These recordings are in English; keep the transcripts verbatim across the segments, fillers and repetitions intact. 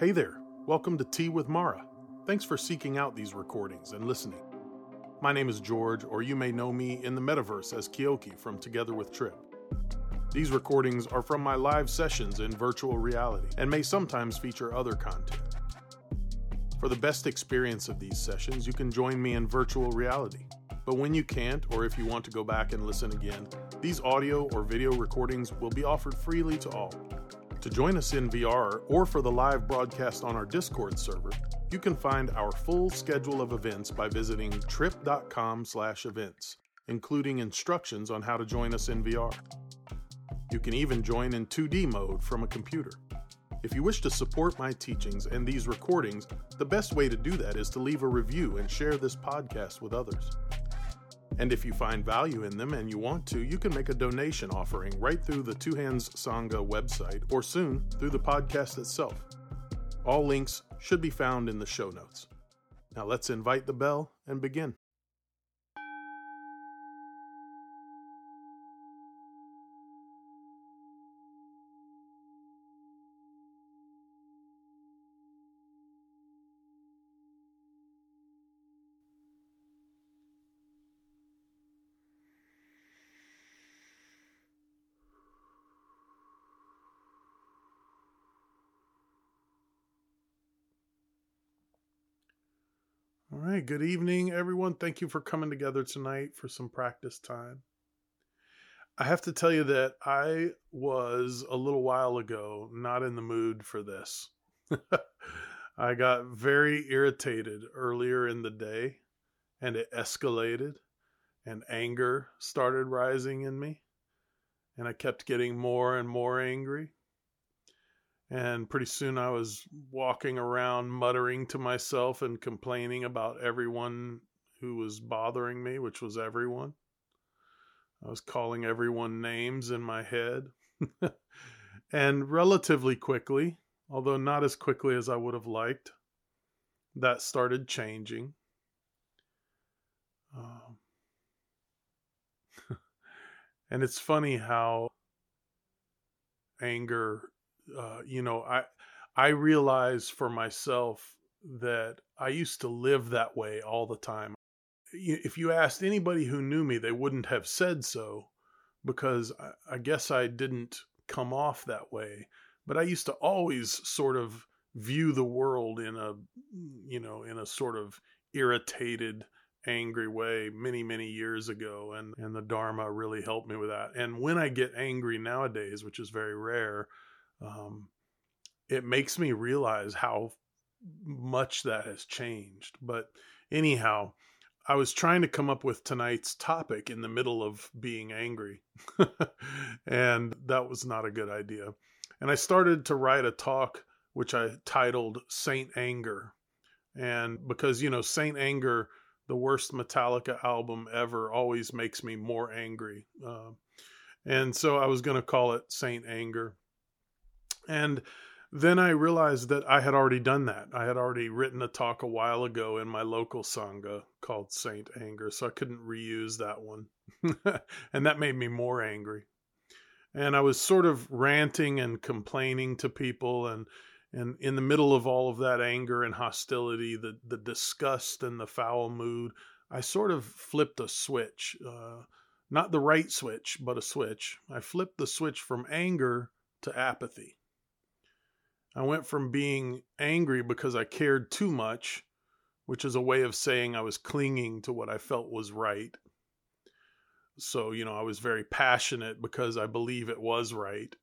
Hey there, welcome to Tea with Mara. Thanks for seeking out these recordings and listening. My name is George, or you may know me in the metaverse as Kioki from Together with Trip. These recordings are from my live sessions in virtual reality and may sometimes feature other content. For the best experience of these sessions, you can join me in virtual reality. But when you can't, or if you want to go back and listen again, these audio or video recordings will be offered freely to all. To join us in V R or for the live broadcast on our Discord server, you can find our full schedule of events by visiting trip dot com slash events, including instructions on how to join us in V R. You can even join in two D mode from a computer. If you wish to support my teachings and these recordings, the best way to do that is to leave a review and share this podcast with others. And if you find value in them and you want to, you can make a donation offering right through the Two Hands Sangha website or soon through the podcast itself. All links should be found in the show notes. Now let's invite the bell and begin. All right, good evening, everyone. Thank you for coming together tonight for some practice time. I have to tell you that I was a little while ago not in the mood for this. I got very irritated earlier in the day, and it escalated, and anger started rising in me, and I kept getting more and more angry. And pretty soon I was walking around muttering to myself and complaining about everyone who was bothering me, which was everyone. I was calling everyone names in my head. And relatively quickly, although not as quickly as I would have liked, that started changing. Um, and it's funny how anger... Uh, you know, I I realize for myself that I used to live that way all the time. If you asked anybody who knew me, they wouldn't have said so because I, I guess I didn't come off that way. But I used to always sort of view the world in a, you know, in a sort of irritated, angry way many, many years ago. And, and the Dharma really helped me with that. And when I get angry nowadays, which is very rare, Um, it makes me realize how much that has changed. But anyhow, I was trying to come up with tonight's topic in the middle of being angry, and that was not a good idea. And I started to write a talk, which I titled Saint Anger. And because, you know, Saint Anger, the worst Metallica album ever, always makes me more angry. Uh, and so I was going to call it Saint Anger. And then I realized that I had already done that. I had already written a talk a while ago in my local Sangha called Saint Anger, so I couldn't reuse that one. And that made me more angry. And I was sort of ranting and complaining to people. And, and in the middle of all of that anger and hostility, the, the disgust and the foul mood, I sort of flipped a switch. Uh, not the right switch, but a switch. I flipped the switch from anger to apathy. I went from being angry because I cared too much, which is a way of saying I was clinging to what I felt was right. So, you know, I was very passionate because I believe it was right.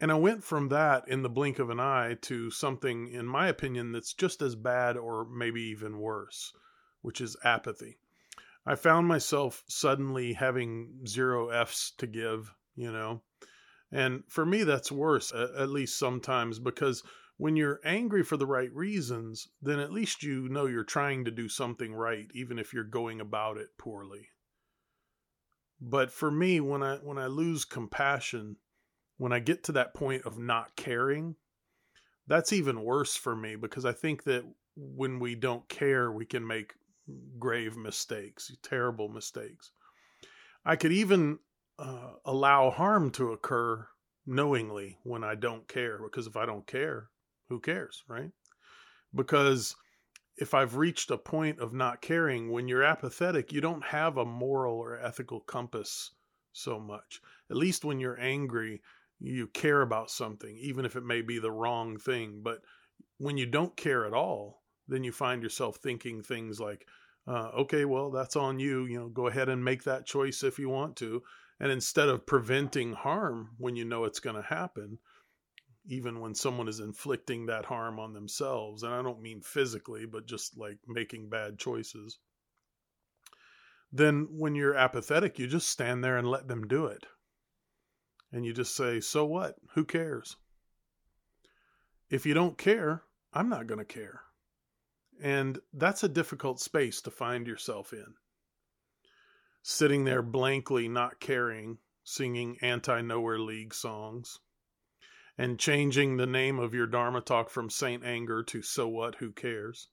And I went from that in the blink of an eye to something, in my opinion, that's just as bad or maybe even worse, which is apathy. I found myself suddenly having zero F's to give, you know. And for me, that's worse, at least sometimes, because when you're angry for the right reasons, then at least you know you're trying to do something right, even if you're going about it poorly. But for me, when I when I lose compassion, when I get to that point of not caring, that's even worse for me, because I think that when we don't care, we can make grave mistakes, terrible mistakes. I could even Uh, allow harm to occur knowingly when I don't care, because if I don't care, who cares, right? Because if I've reached a point of not caring, when you're apathetic, you don't have a moral or ethical compass so much. At least when you're angry, you care about something, even if it may be the wrong thing. But when you don't care at all, then you find yourself thinking things like, uh, okay, well, that's on you. You know, go ahead and make that choice if you want to. And instead of preventing harm when you know it's going to happen, even when someone is inflicting that harm on themselves, and I don't mean physically, but just like making bad choices, then when you're apathetic, you just stand there and let them do it. And you just say, so what? Who cares? If you don't care, I'm not going to care. And that's a difficult space to find yourself in. Sitting there blankly, not caring, singing anti-nowhere league songs, and changing the name of your Dharma talk from Saint Anger to So What, Who Cares?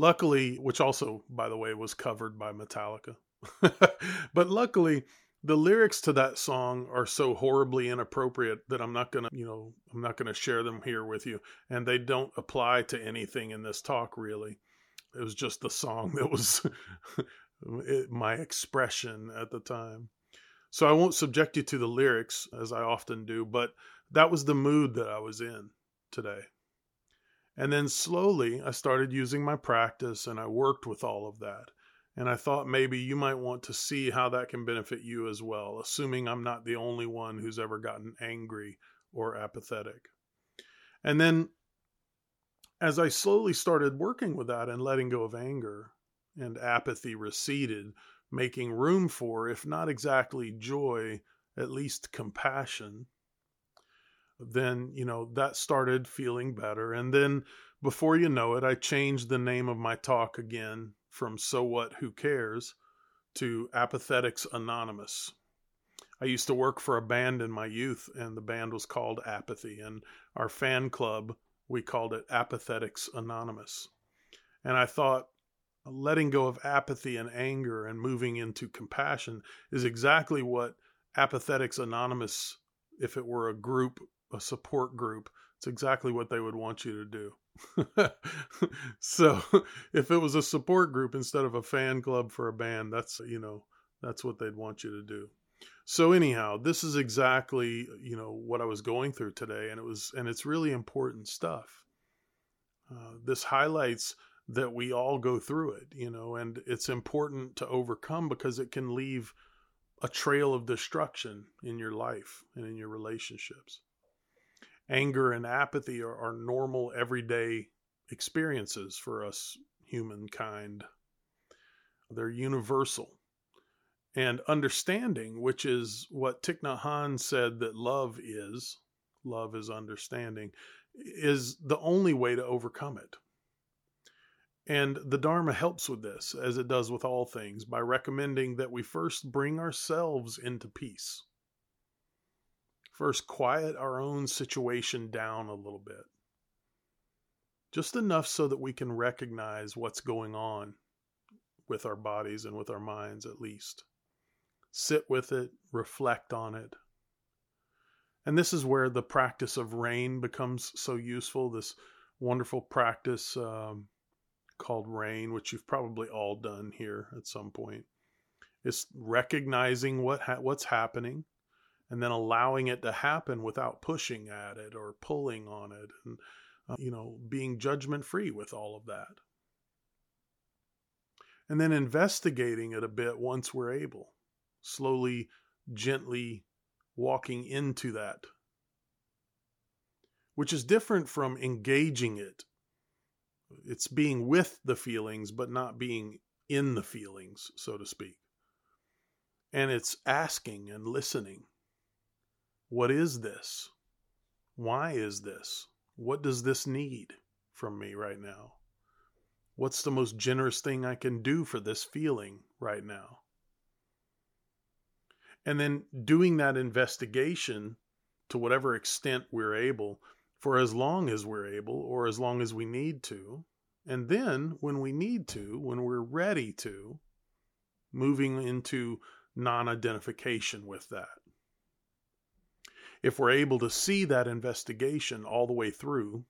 Luckily, which also, by the way, was covered by Metallica. But luckily, the lyrics to that song are so horribly inappropriate that I'm not going to, you know, I'm not going to share them here with you. And they don't apply to anything in this talk, really. It was just the song that was it, my expression at the time. So I won't subject you to the lyrics, as I often do, but that was the mood that I was in today. And then slowly I started using my practice and I worked with all of that. And I thought maybe you might want to see how that can benefit you as well, assuming I'm not the only one who's ever gotten angry or apathetic. And then as I slowly started working with that and letting go of anger, and apathy receded, making room for, if not exactly joy, at least compassion, then, you know, that started feeling better. And then before you know it, I changed the name of my talk again from So What, Who Cares to Apathetics Anonymous. I used to work for a band in my youth, and the band was called Apathy, and our fan club, we called it Apathetics Anonymous. And I thought letting go of apathy and anger and moving into compassion is exactly what Apathetics Anonymous, if it were a group, a support group, it's exactly what they would want you to do. So if it was a support group instead of a fan club for a band, that's, you know, that's what they'd want you to do. So anyhow, this is exactly, you know, what I was going through today. And it was, and it's really important stuff. Uh, this highlights that we all go through it, you know, and it's important to overcome because it can leave a trail of destruction in your life and in your relationships. Anger and apathy are, are normal everyday experiences for us humankind. They're universal. And understanding, which is what Thich Nhat Hanh said that love is, love is understanding, is the only way to overcome it. And the Dharma helps with this, as it does with all things, by recommending that we first bring ourselves into peace. First, quiet our own situation down a little bit. Just enough so that we can recognize what's going on with our bodies and with our minds, at least. Sit with it, reflect on it. And this is where the practice of RAIN becomes so useful, this wonderful practice um, called RAIN, which you've probably all done here at some point. It's recognizing what ha- what's happening, and then allowing it to happen without pushing at it or pulling on it, and, uh, you know, being judgment-free with all of that. And then investigating it a bit once we're able, slowly, gently walking into that, which is different from engaging it. It's being with the feelings, but not being in the feelings, so to speak. And it's asking and listening. What is this? Why is this? What does this need from me right now? What's the most generous thing I can do for this feeling right now? And then doing that investigation to whatever extent we're able, for as long as we're able, or as long as we need to. And then when we need to, when we're ready to, moving into non-identification with that. if we're able to see that investigation all the way through,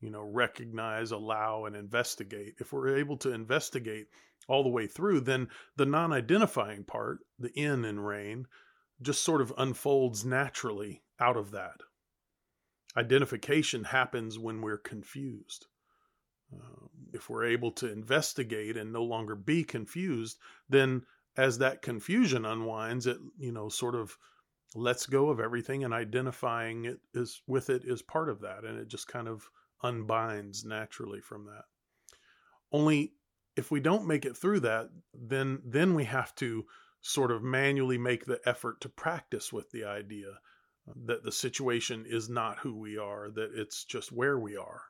you know, recognize, allow, and investigate, if we're able to investigate all the way through, then the non-identifying part, the in in RAIN, just sort of unfolds naturally out of that. Identification happens when we're confused. Uh, if we're able to investigate and no longer be confused, then as that confusion unwinds, it, you know, sort of lets go of everything, and identifying it is with it is part of that, and it just kind of unbinds naturally from that. Only if we don't make it through that, then then we have to sort of manually make the effort to practice with the idea that the situation is not who we are, that it's just where we are.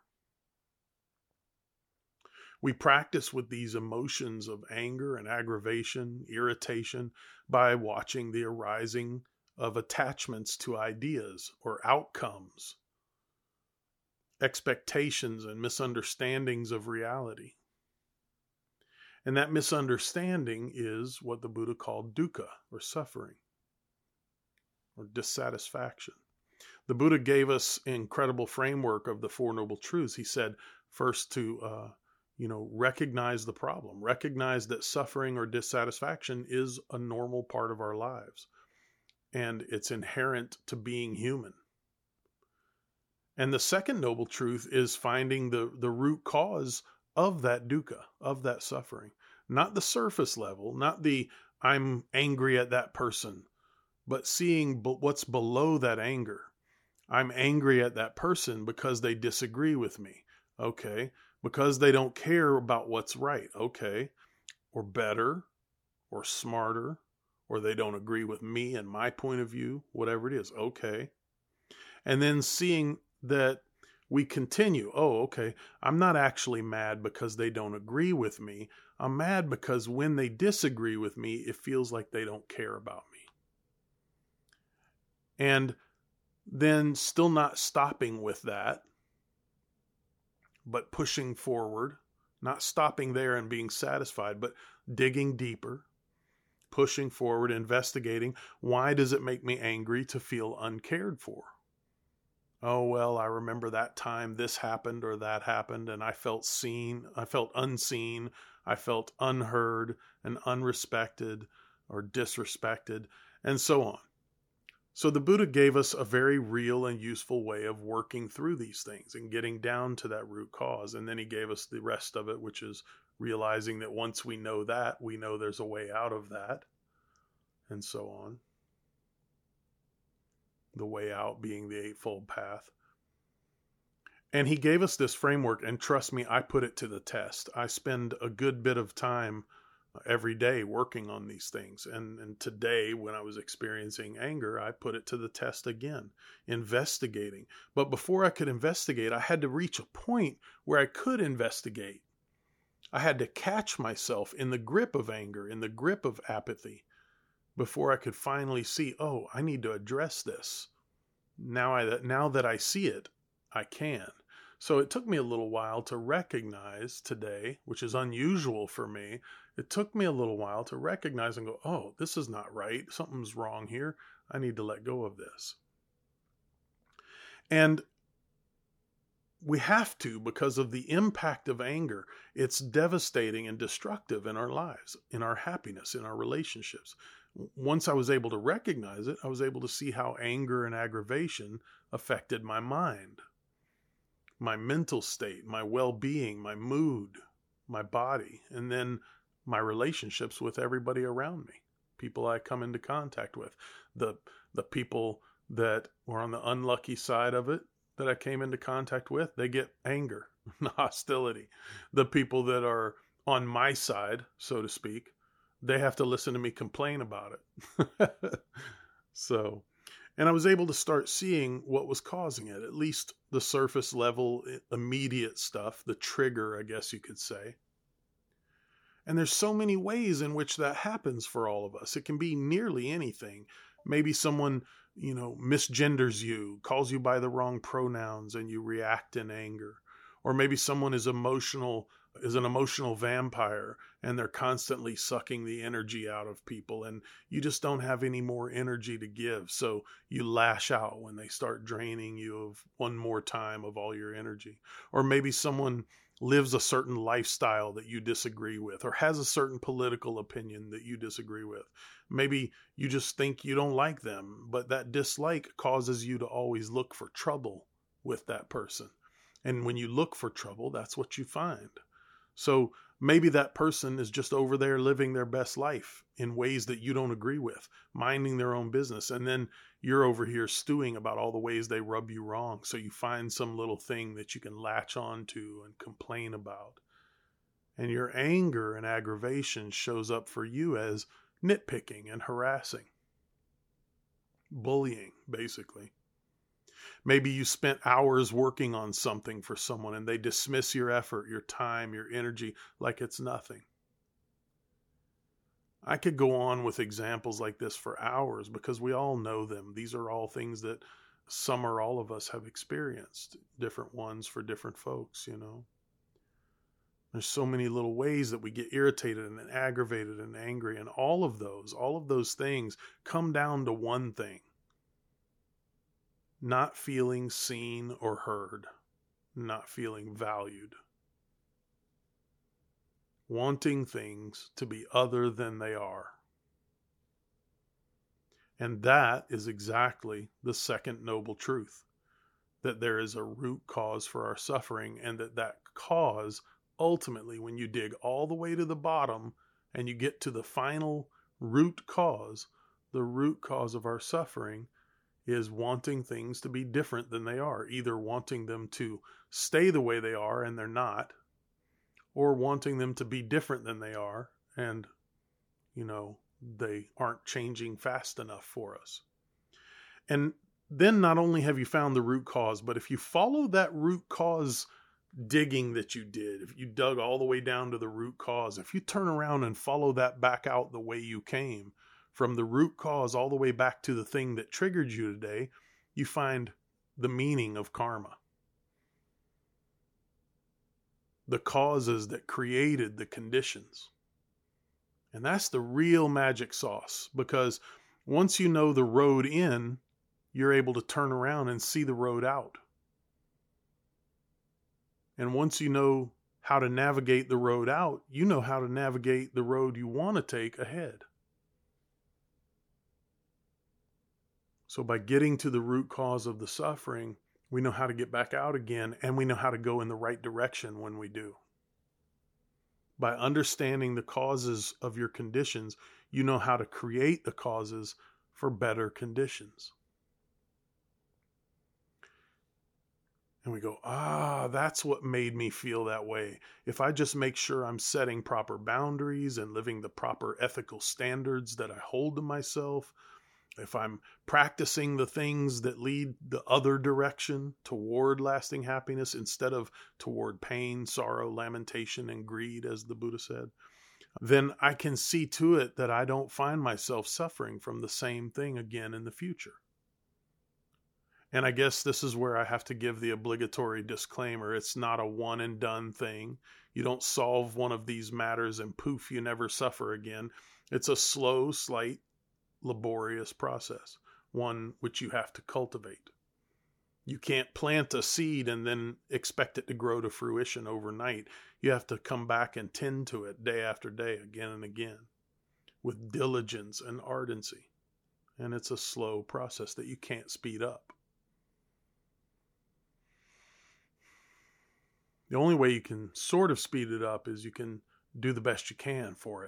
We practice with these emotions of anger and aggravation, irritation, by watching the arising of attachments to ideas or outcomes, expectations and misunderstandings of reality. And that misunderstanding is what the Buddha called dukkha, or suffering, or dissatisfaction. The Buddha gave us incredible framework of the Four Noble Truths. He said first to, uh, you know, recognize the problem, recognize that suffering or dissatisfaction is a normal part of our lives, and it's inherent to being human. And the second noble truth is finding the, the root cause of that dukkha, of that suffering. Not the surface level, not the I'm angry at that person, but seeing b- what's below that anger. I'm angry at that person because they disagree with me. Okay. Because they don't care about what's right. Okay. Or better, or smarter, or they don't agree with me and my point of view, whatever it is. Okay. And then seeing that we continue. Oh, okay. I'm not actually mad because they don't agree with me. I'm mad because when they disagree with me, it feels like they don't care about me. And then still not stopping with that, but pushing forward, not stopping there and being satisfied, but digging deeper, pushing forward, investigating. Why does it make me angry to feel uncared for? Oh, well, I remember that time this happened or that happened, and I felt seen, I felt unseen, I felt unheard and unrespected or disrespected, and so on. So the Buddha gave us a very real and useful way of working through these things and getting down to that root cause. And then he gave us the rest of it, which is realizing that once we know that, we know there's a way out of that, and so on. The way out being the Eightfold Path. And he gave us this framework, and trust me, I put it to the test. I spend a good bit of time every day working on these things. And, and today, when I was experiencing anger, I put it to the test again, investigating. But before I could investigate, I had to reach a point where I could investigate. I had to catch myself in the grip of anger, in the grip of apathy, before I could finally see, oh, I need to address this. Now I now that I see it, I can. So it took me a little while to recognize today, which is unusual for me. It took me a little while to recognize and go, oh, this is not right. Something's wrong here. I need to let go of this. And we have to, because of the impact of anger. It's devastating and destructive in our lives, in our happiness, in our relationships. Once I was able to recognize it, I was able to see how anger and aggravation affected my mind, my mental state, my well-being, my mood, my body, and then my relationships with everybody around me, people I come into contact with, the the people that were on the unlucky side of it that I came into contact with, they get anger, hostility. The people that are on my side, so to speak, they have to listen to me complain about it. So, and I was able to start seeing what was causing it, at least the surface level, immediate stuff, the trigger, I guess you could say. And there's so many ways in which that happens for all of us. It can be nearly anything. Maybe someone, you know, misgenders you, calls you by the wrong pronouns, and you react in anger. Or maybe someone is emotional is an emotional vampire, and they're constantly sucking the energy out of people, and you just don't have any more energy to give. So you lash out when they start draining you of one more time of all your energy. Or maybe someone lives a certain lifestyle that you disagree with, or has a certain political opinion that you disagree with. Maybe you just think you don't like them, but that dislike causes you to always look for trouble with that person. And when you look for trouble, that's what you find. So maybe that person is just over there living their best life in ways that you don't agree with, minding their own business. And then you're over here stewing about all the ways they rub you wrong. So you find some little thing that you can latch on to and complain about. And your anger and aggravation shows up for you as nitpicking and harassing. Bullying, basically. Maybe you spent hours working on something for someone and they dismiss your effort, your time, your energy like it's nothing. I could go on with examples like this for hours because we all know them. These are all things that some or all of us have experienced, different ones for different folks, you know. There's so many little ways that we get irritated and aggravated and angry, and all of those, all of those things come down to one thing. Not feeling seen or heard, not feeling valued, wanting things to be other than they are. And that is exactly the second noble truth, that there is a root cause for our suffering, and that that cause, ultimately, when you dig all the way to the bottom and you get to the final root cause, the root cause of our suffering is wanting things to be different than they are. Either wanting them to stay the way they are and they're not, or wanting them to be different than they are and, you know, they aren't changing fast enough for us. And then not only have you found the root cause, but if you follow that root cause digging that you did, if you dug all the way down to the root cause, if you turn around and follow that back out the way you came, from the root cause all the way back to the thing that triggered you today, you find the meaning of karma. The causes that created the conditions. And that's the real magic sauce, because once you know the road in, you're able to turn around and see the road out. And once you know how to navigate the road out, you know how to navigate the road you want to take ahead. So by getting to the root cause of the suffering, we know how to get back out again, and we know how to go in the right direction when we do. By understanding the causes of your conditions, you know how to create the causes for better conditions. And we go, ah, that's what made me feel that way. If I just make sure I'm setting proper boundaries and living the proper ethical standards that I hold to myself, if I'm practicing the things that lead the other direction toward lasting happiness instead of toward pain, sorrow, lamentation, and greed, as the Buddha said, then I can see to it that I don't find myself suffering from the same thing again in the future. And I guess this is where I have to give the obligatory disclaimer. It's not a one and done thing. You don't solve one of these matters and poof, you never suffer again. It's a slow, slight, laborious process, one which you have to cultivate. You can't plant a seed and then expect it to grow to fruition overnight. You have to come back and tend to it day after day, again and again, with diligence and ardency. And it's a slow process that you can't speed up. The only way you can sort of speed it up is you can do the best you can for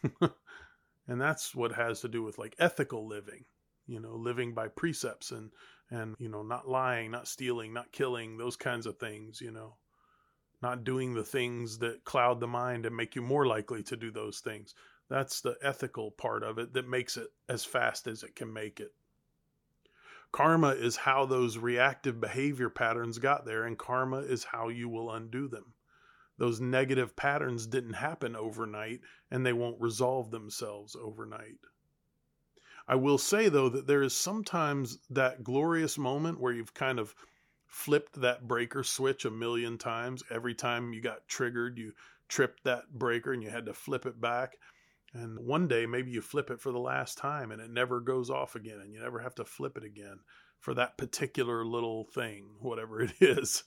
it. And that's what has to do with like ethical living, you know, living by precepts and, and, you know, not lying, not stealing, not killing, those kinds of things, you know, not doing the things that cloud the mind and make you more likely to do those things. That's the ethical part of it that makes it as fast as it can make it. Karma is how those reactive behavior patterns got there, and karma is how you will undo them. Those negative patterns didn't happen overnight, and they won't resolve themselves overnight. I will say, though, that there is sometimes that glorious moment where you've kind of flipped that breaker switch a million times. Every time you got triggered, you tripped that breaker and you had to flip it back. And one day, maybe you flip it for the last time and it never goes off again, and you never have to flip it again for that particular little thing, whatever it is.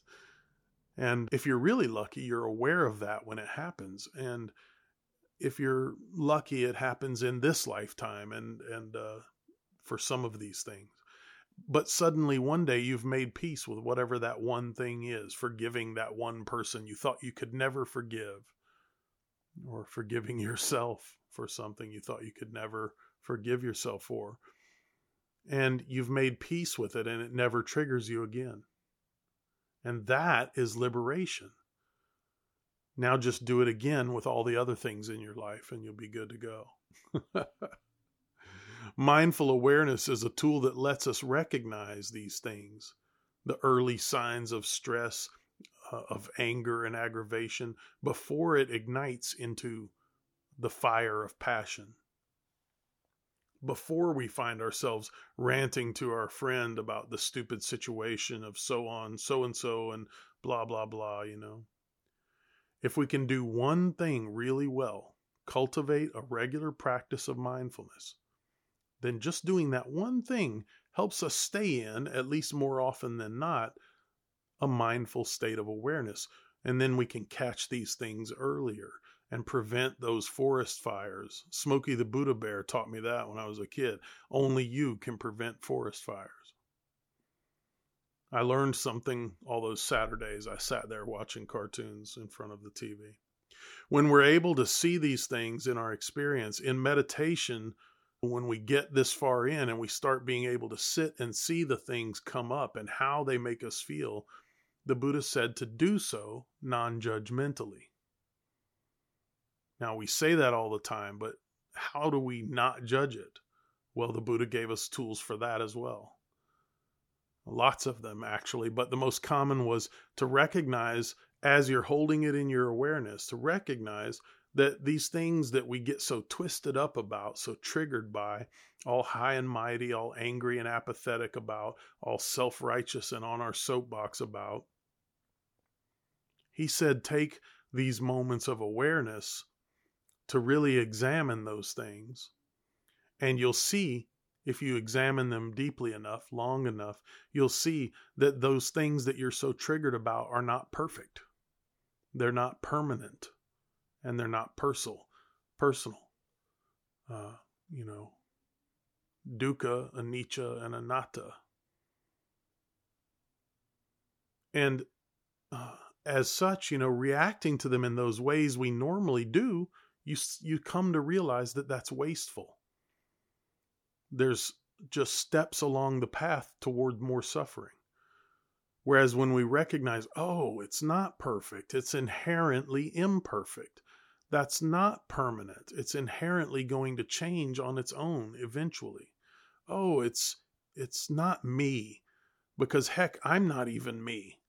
And if you're really lucky, you're aware of that when it happens. And if you're lucky, it happens in this lifetime and, and uh, for some of these things. But suddenly one day you've made peace with whatever that one thing is, forgiving that one person you thought you could never forgive, or forgiving yourself for something you thought you could never forgive yourself for. And you've made peace with it and it never triggers you again. And that is liberation. Now just do it again with all the other things in your life and you'll be good to go. Mindful awareness is a tool that lets us recognize these things, the early signs of stress, uh, of anger and aggravation, before it ignites into the fire of passion. Before we find ourselves ranting to our friend about the stupid situation of so on, so and so, and blah, blah, blah, you know. If we can do one thing really well, cultivate a regular practice of mindfulness, then just doing that one thing helps us stay in, at least more often than not, a mindful state of awareness. And then we can catch these things earlier and prevent those forest fires. Smokey the Buddha Bear taught me that when I was a kid. Only you can prevent forest fires. I learned something all those Saturdays I sat there watching cartoons in front of the T V. When we're able to see these things in our experience, in meditation, when we get this far in and we start being able to sit and see the things come up and how they make us feel, the Buddha said to do so non-judgmentally. Now, we say that all the time, but how do we not judge it? Well, the Buddha gave us tools for that as well. Lots of them, actually, but the most common was to recognize, as you're holding it in your awareness, to recognize that these things that we get so twisted up about, so triggered by, all high and mighty, all angry and apathetic about, all self-righteous and on our soapbox about, he said, take these moments of awareness to really examine those things. And you'll see, if you examine them deeply enough, long enough, you'll see that those things that you're so triggered about are not perfect. They're not permanent. And they're not personal. Personal. Uh, you know, dukkha, anicca, and anatta. And uh, as such, you know, reacting to them in those ways we normally do, You, you come to realize that that's wasteful. There's just steps along the path toward more suffering. Whereas when we recognize, oh, it's not perfect, it's inherently imperfect, that's not permanent, it's inherently going to change on its own eventually. Oh, it's it's not me, because heck, I'm not even me.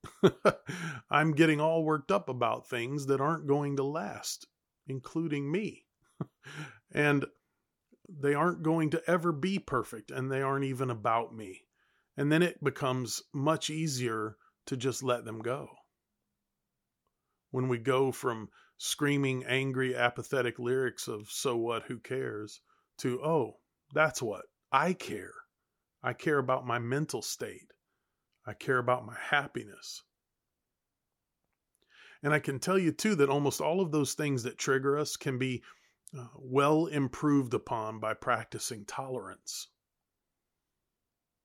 I'm getting all worked up about things that aren't going to last, including me. And they aren't going to ever be perfect, and they aren't even about me. And then it becomes much easier to just let them go. When we go from screaming, angry, apathetic lyrics of so what, who cares, to, oh, that's what, I care. I care about my mental state. I care about my happiness. And I can tell you, too, that almost all of those things that trigger us can be uh, well improved upon by practicing tolerance.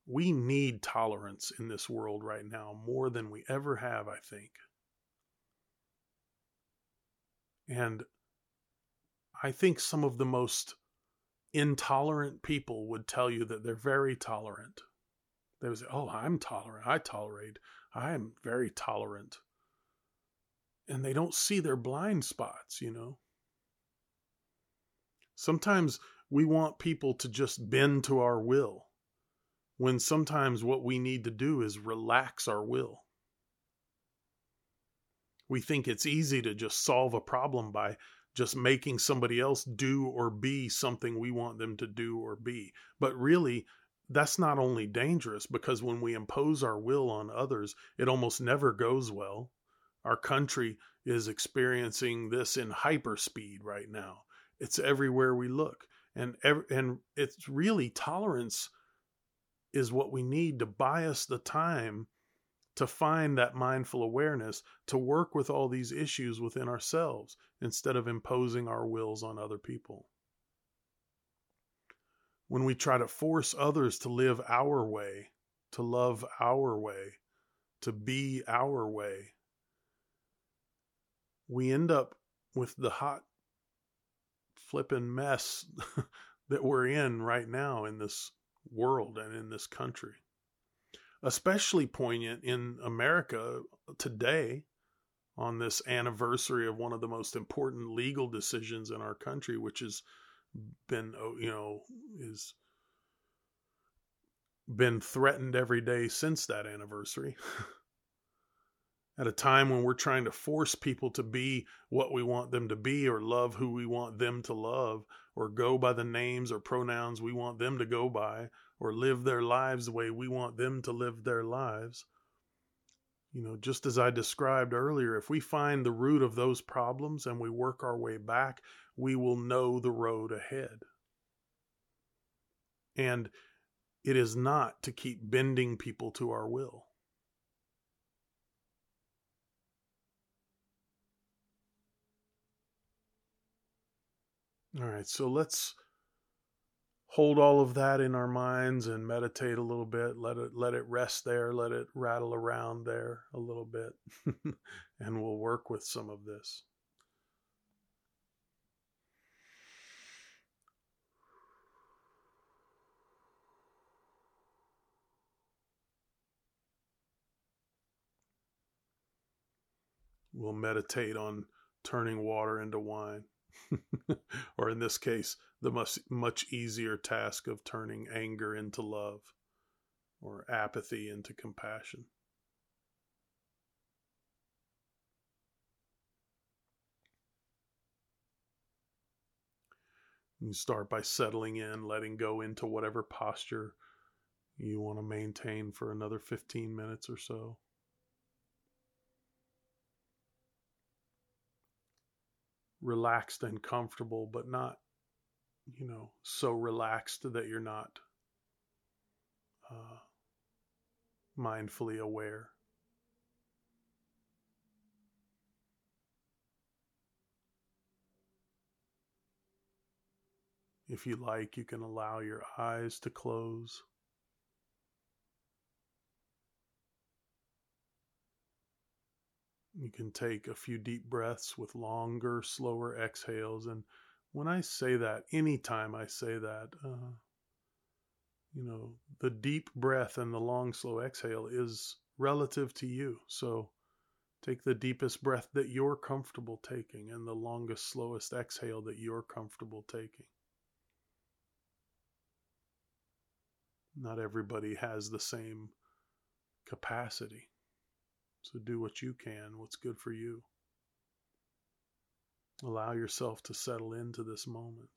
We need tolerance in this world right now more than we ever have, I think. And I think some of the most intolerant people would tell you that they're very tolerant. They would say, oh, I'm tolerant. I tolerate. I am very tolerant. And they don't see their blind spots, you know. Sometimes we want people to just bend to our will, when sometimes what we need to do is relax our will. We think it's easy to just solve a problem by just making somebody else do or be something we want them to do or be. But really, that's not only dangerous, because when we impose our will on others, it almost never goes well. Our country is experiencing this in hyperspeed right now. It's everywhere we look. And every, and it's really tolerance is what we need to bias the time to find that mindful awareness, to work with all these issues within ourselves instead of imposing our wills on other people. When we try to force others to live our way, to love our way, to be our way, we end up with the hot flippin' mess that we're in right now in this world and in this country. Especially poignant in America today on this anniversary of one of the most important legal decisions in our country, which has been, you know, is been threatened every day since that anniversary. At a time when we're trying to force people to be what we want them to be, or love who we want them to love, or go by the names or pronouns we want them to go by, or live their lives the way we want them to live their lives. You know, just as I described earlier, if we find the root of those problems and we work our way back, we will know the road ahead. And it is not to keep bending people to our will. All right, so let's hold all of that in our minds and meditate a little bit. Let it let it rest there. Let it rattle around there a little bit. And we'll work with some of this. We'll meditate on turning water into wine. Or in this case, the much, much easier task of turning anger into love or apathy into compassion. You start by settling in, letting go into whatever posture you want to maintain for another fifteen minutes or so. Relaxed and comfortable, but not, you know, so relaxed that you're not uh, mindfully aware. If you like, you can allow your eyes to close. You can take a few deep breaths with longer, slower exhales. And when I say that, anytime I say that, uh, you know, the deep breath and the long, slow exhale is relative to you. So take the deepest breath that you're comfortable taking and the longest, slowest exhale that you're comfortable taking. Not everybody has the same capacity. So do what you can, what's good for you. Allow yourself to settle into this moment.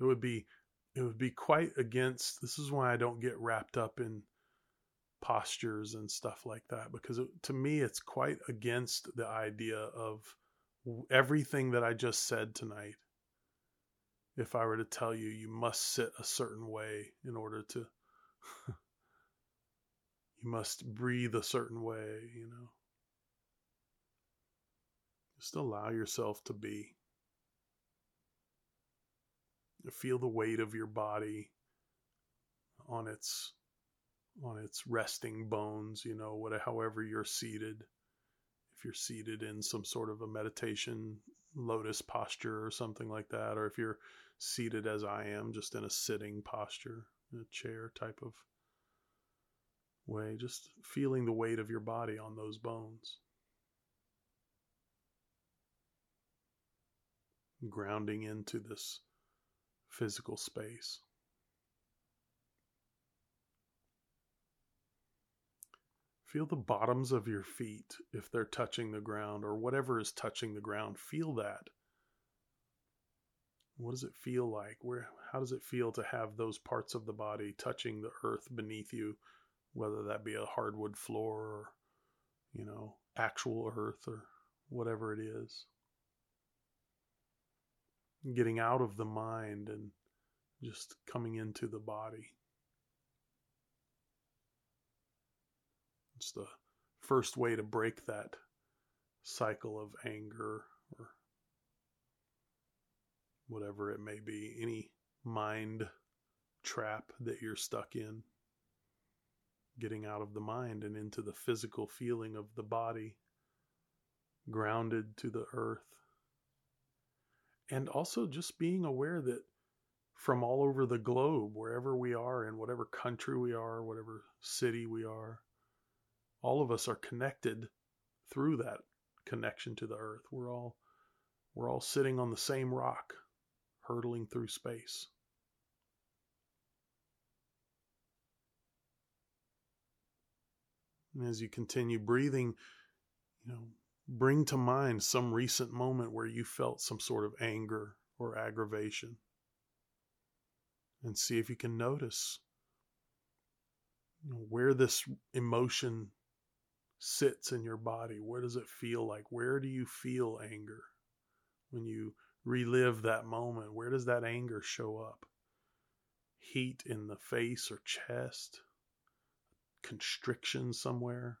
It would be, it would be quite against, this is why I don't get wrapped up in postures and stuff like that, because it, to me, it's quite against the idea of everything that I just said tonight. If I were to tell you, you must sit a certain way in order to, you must breathe a certain way, you know. Just allow yourself to be. Feel the weight of your body on its, on its resting bones, you know, whatever, however you're seated. If you're seated in some sort of a meditation lotus posture or something like that, or if you're seated as I am, just in a sitting posture, in a chair type of way, just feeling the weight of your body on those bones. Grounding into this physical space. Feel the bottoms of your feet if they're touching the ground or whatever is touching the ground. Feel that. What does it feel like? Where? How does it feel to have those parts of the body touching the earth beneath you whether that be a hardwood floor or, you know, actual earth or whatever it is. Getting out of the mind and just coming into the body. It's the first way to break that cycle of anger or whatever it may be, any mind trap that you're stuck in. Getting out of the mind and into the physical feeling of the body, grounded to the earth. And also just being aware that from all over the globe, wherever we are, in whatever country we are, whatever city we are, all of us are connected through that connection to the earth. We're all we're all sitting on the same rock, hurtling through space. And as you continue breathing, you know, bring to mind some recent moment where you felt some sort of anger or aggravation. And see if you can notice, you know, where this emotion sits in your body. Where does it feel like? Where do you feel anger when you relive that moment? Where does that anger show up? Heat in the face or chest? Constriction somewhere?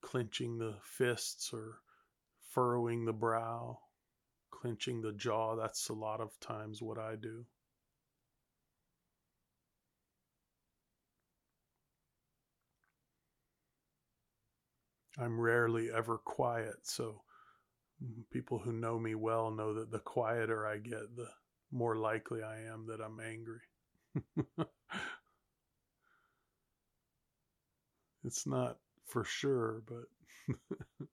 Clenching the fists or furrowing the brow? Clenching the jaw? That's a lot of times what I do. I'm rarely ever quiet, so people who know me well know that the quieter I get, the more likely I am that I'm angry. It's not for sure, but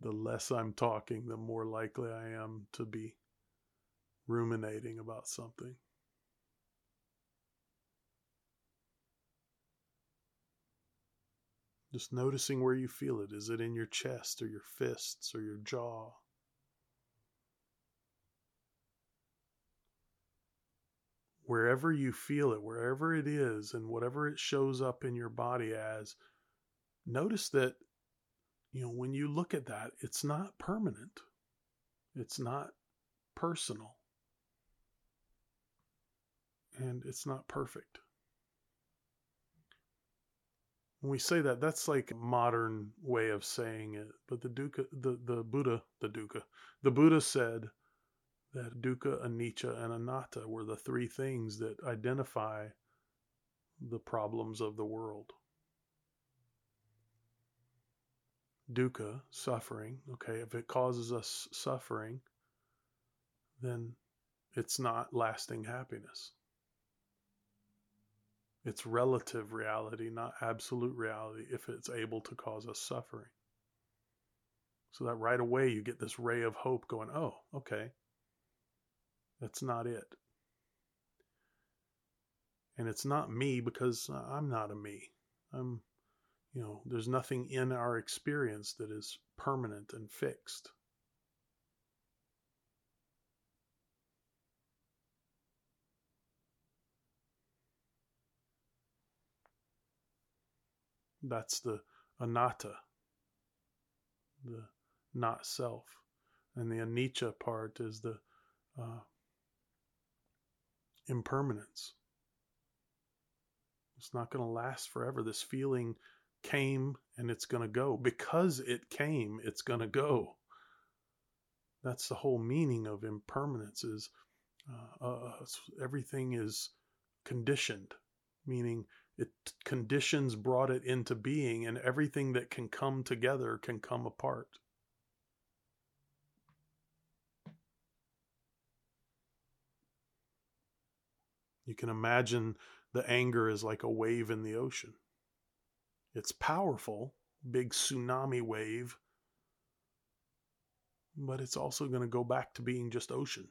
the less I'm talking, the more likely I am to be ruminating about something. Just noticing where you feel it. Is it in your chest or your fists or your jaw? Wherever you feel it, wherever it is, and whatever it shows up in your body as, notice that, you know, when you look at that, it's not permanent. It's not personal. And it's not perfect. When we say that, that's like a modern way of saying it. But the dukkha, the, the Buddha, the dukkha, the Buddha said that dukkha, anicca, and anatta were the three things that identify the problems of the world. Dukkha, suffering. Okay, if it causes us suffering, then it's not lasting happiness. It's relative reality, not absolute reality, if it's able to cause us suffering. So that right away you get this ray of hope going, oh, okay, that's not it. And it's not me because I'm not a me. I'm, you know, there's nothing in our experience that is permanent and fixed. That's the anatta, the not self. And the anicca part is the uh, impermanence. It's not going to last forever. This feeling came and it's going to go. Because it came, it's going to go. That's the whole meaning of impermanence is uh, uh, everything is conditioned, meaning it conditions brought it into being, and everything that can come together can come apart. You can imagine the anger is like a wave in the ocean. It's powerful, big tsunami wave, but it's also going to go back to being just ocean.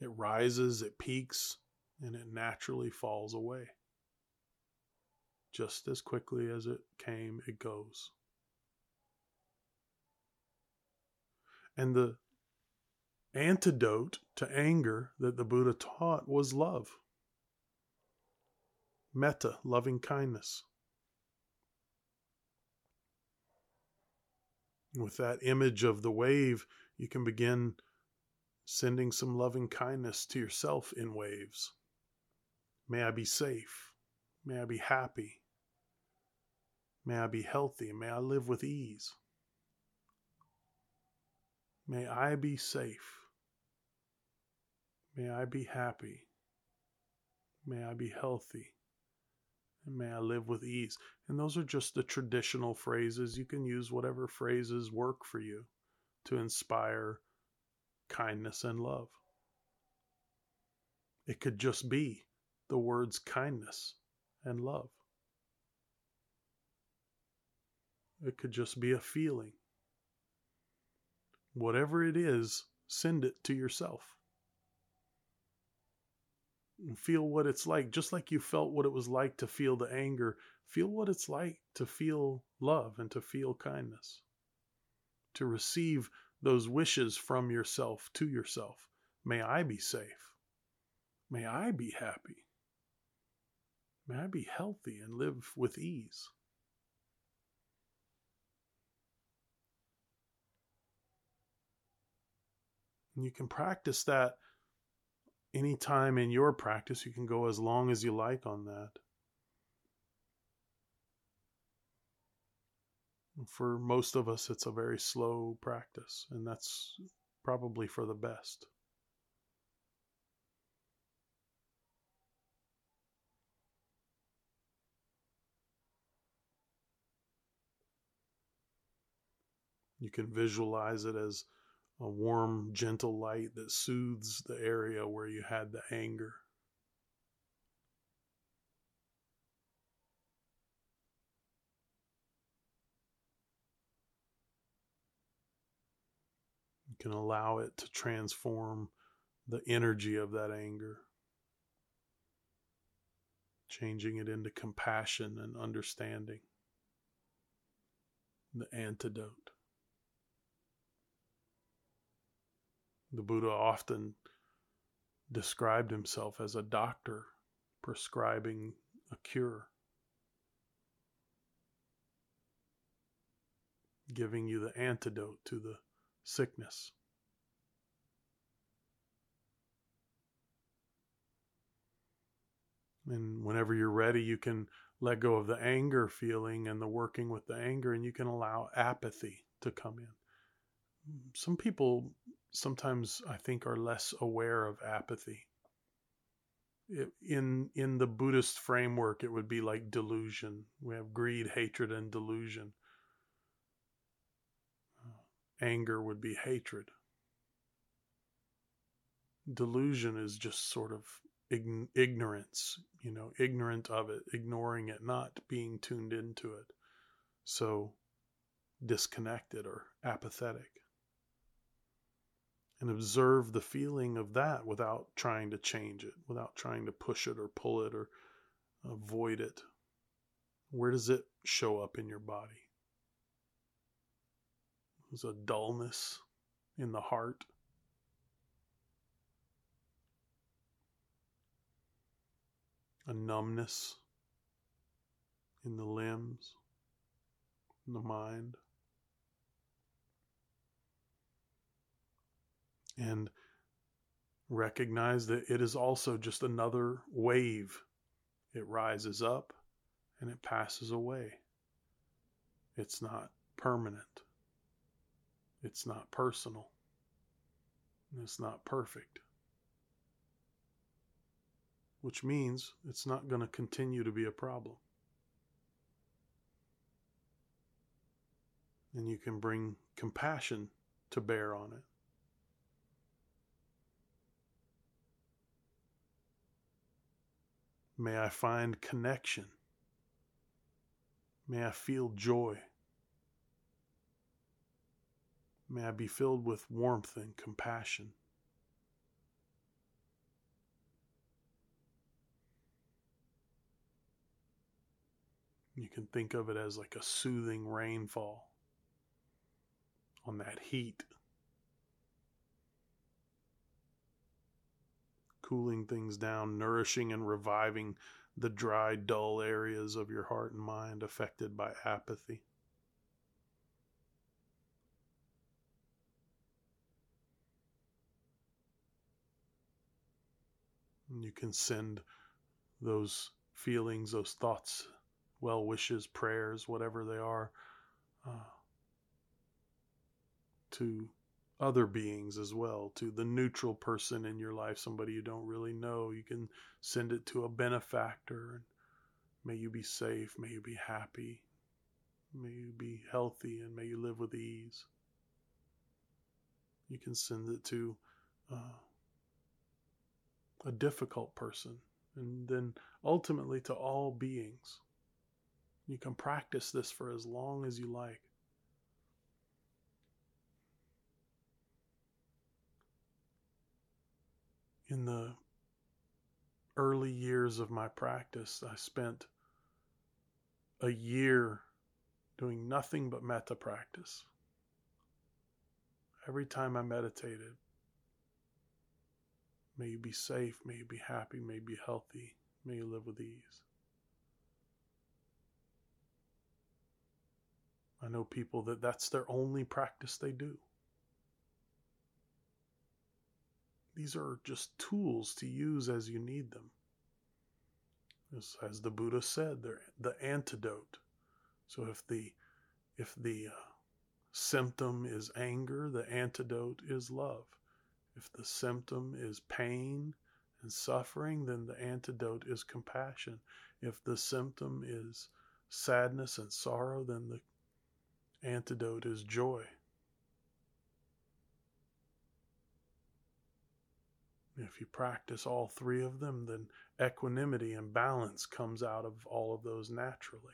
It rises, it peaks, and it naturally falls away. Just as quickly as it came, it goes. And the antidote to anger that the Buddha taught was love. Metta, loving kindness. With that image of the wave, you can begin sending some loving kindness to yourself in waves. May I be safe. May I be happy. May I be healthy. May I live with ease. May I be safe. May I be happy. May I be healthy. And may I live with ease. And those are just the traditional phrases. You can use whatever phrases work for you to inspire kindness and love. It could just be the words kindness and love. It could just be a feeling. Whatever it is, send it to yourself. And feel what it's like, just like you felt what it was like to feel the anger. Feel what it's like to feel love and to feel kindness. To receive those wishes from yourself to yourself. May I be safe. May I be happy. May I be healthy and live with ease. And you can practice that anytime in your practice. You can go as long as you like on that. For most of us, it's a very slow practice, and that's probably for the best. You can visualize it as a warm, gentle light that soothes the area where you had the anger. You can allow it to transform the energy of that anger, changing it into compassion and understanding, the antidote. The Buddha often described himself as a doctor prescribing a cure, giving you the antidote to the sickness. And whenever you're ready, you can let go of the anger feeling and the working with the anger, and you can allow apathy to come in. Some people sometimes I think are less aware of apathy. It, in in the Buddhist framework, it would be like delusion. We have greed, hatred, and delusion. Uh, anger would be hatred. Delusion is just sort of ign- ignorance, you know, ignorant of it, ignoring it, not being tuned into it. So disconnected or apathetic. And observe the feeling of that without trying to change it, without trying to push it or pull it or avoid it. Where does it show up in your body? There's a dullness in the heart. A numbness in the limbs, in the mind. And recognize that it is also just another wave. It rises up and it passes away. It's not permanent. It's not personal. It's not perfect. Which means it's not going to continue to be a problem. And you can bring compassion to bear on it. May I find connection. May I feel joy. May I be filled with warmth and compassion. You can think of it as like a soothing rainfall on that heat. cooling things down, nourishing and reviving the dry, dull areas of your heart and mind affected by apathy. And you can send those feelings, those thoughts, well wishes, prayers, whatever they are, uh, to other beings as well, to the neutral person in your life, somebody you don't really know. You can send it to a benefactor. And may you be safe, may you be happy, may you be healthy, and may you live with ease. You can send it to uh, a difficult person, and then ultimately to all beings. You can practice this for as long as you like. In the early years of my practice, I spent a year doing nothing but metta practice. Every time I meditated, may you be safe, may you be happy, may you be healthy, may you live with ease. I know people that that's their only practice they do. These are just tools to use as you need them. As, as the Buddha said, they're the antidote. So if the, if the uh, symptom is anger, the antidote is love. If the symptom is pain and suffering, then the antidote is compassion. If the symptom is sadness and sorrow, then the antidote is joy. If you practice all three of them, then equanimity and balance comes out of all of those naturally.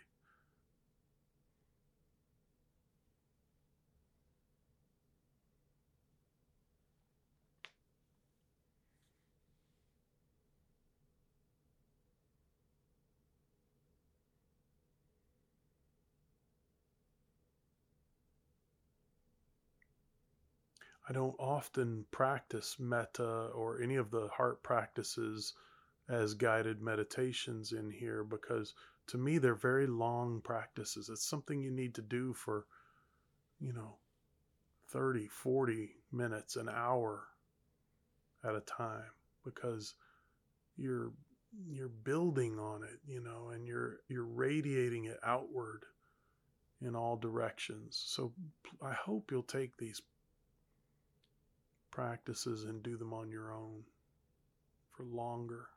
I don't often practice metta or any of the heart practices as guided meditations in here because to me they're very long practices. It's something you need to do for, you know, thirty, forty minutes, an hour at a time because you're you're building on it, you know, and you're you're radiating it outward in all directions. So I hope you'll take these practices and do them on your own for longer.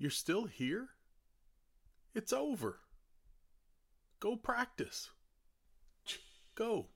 You're still here? It's over. Go practice. Go.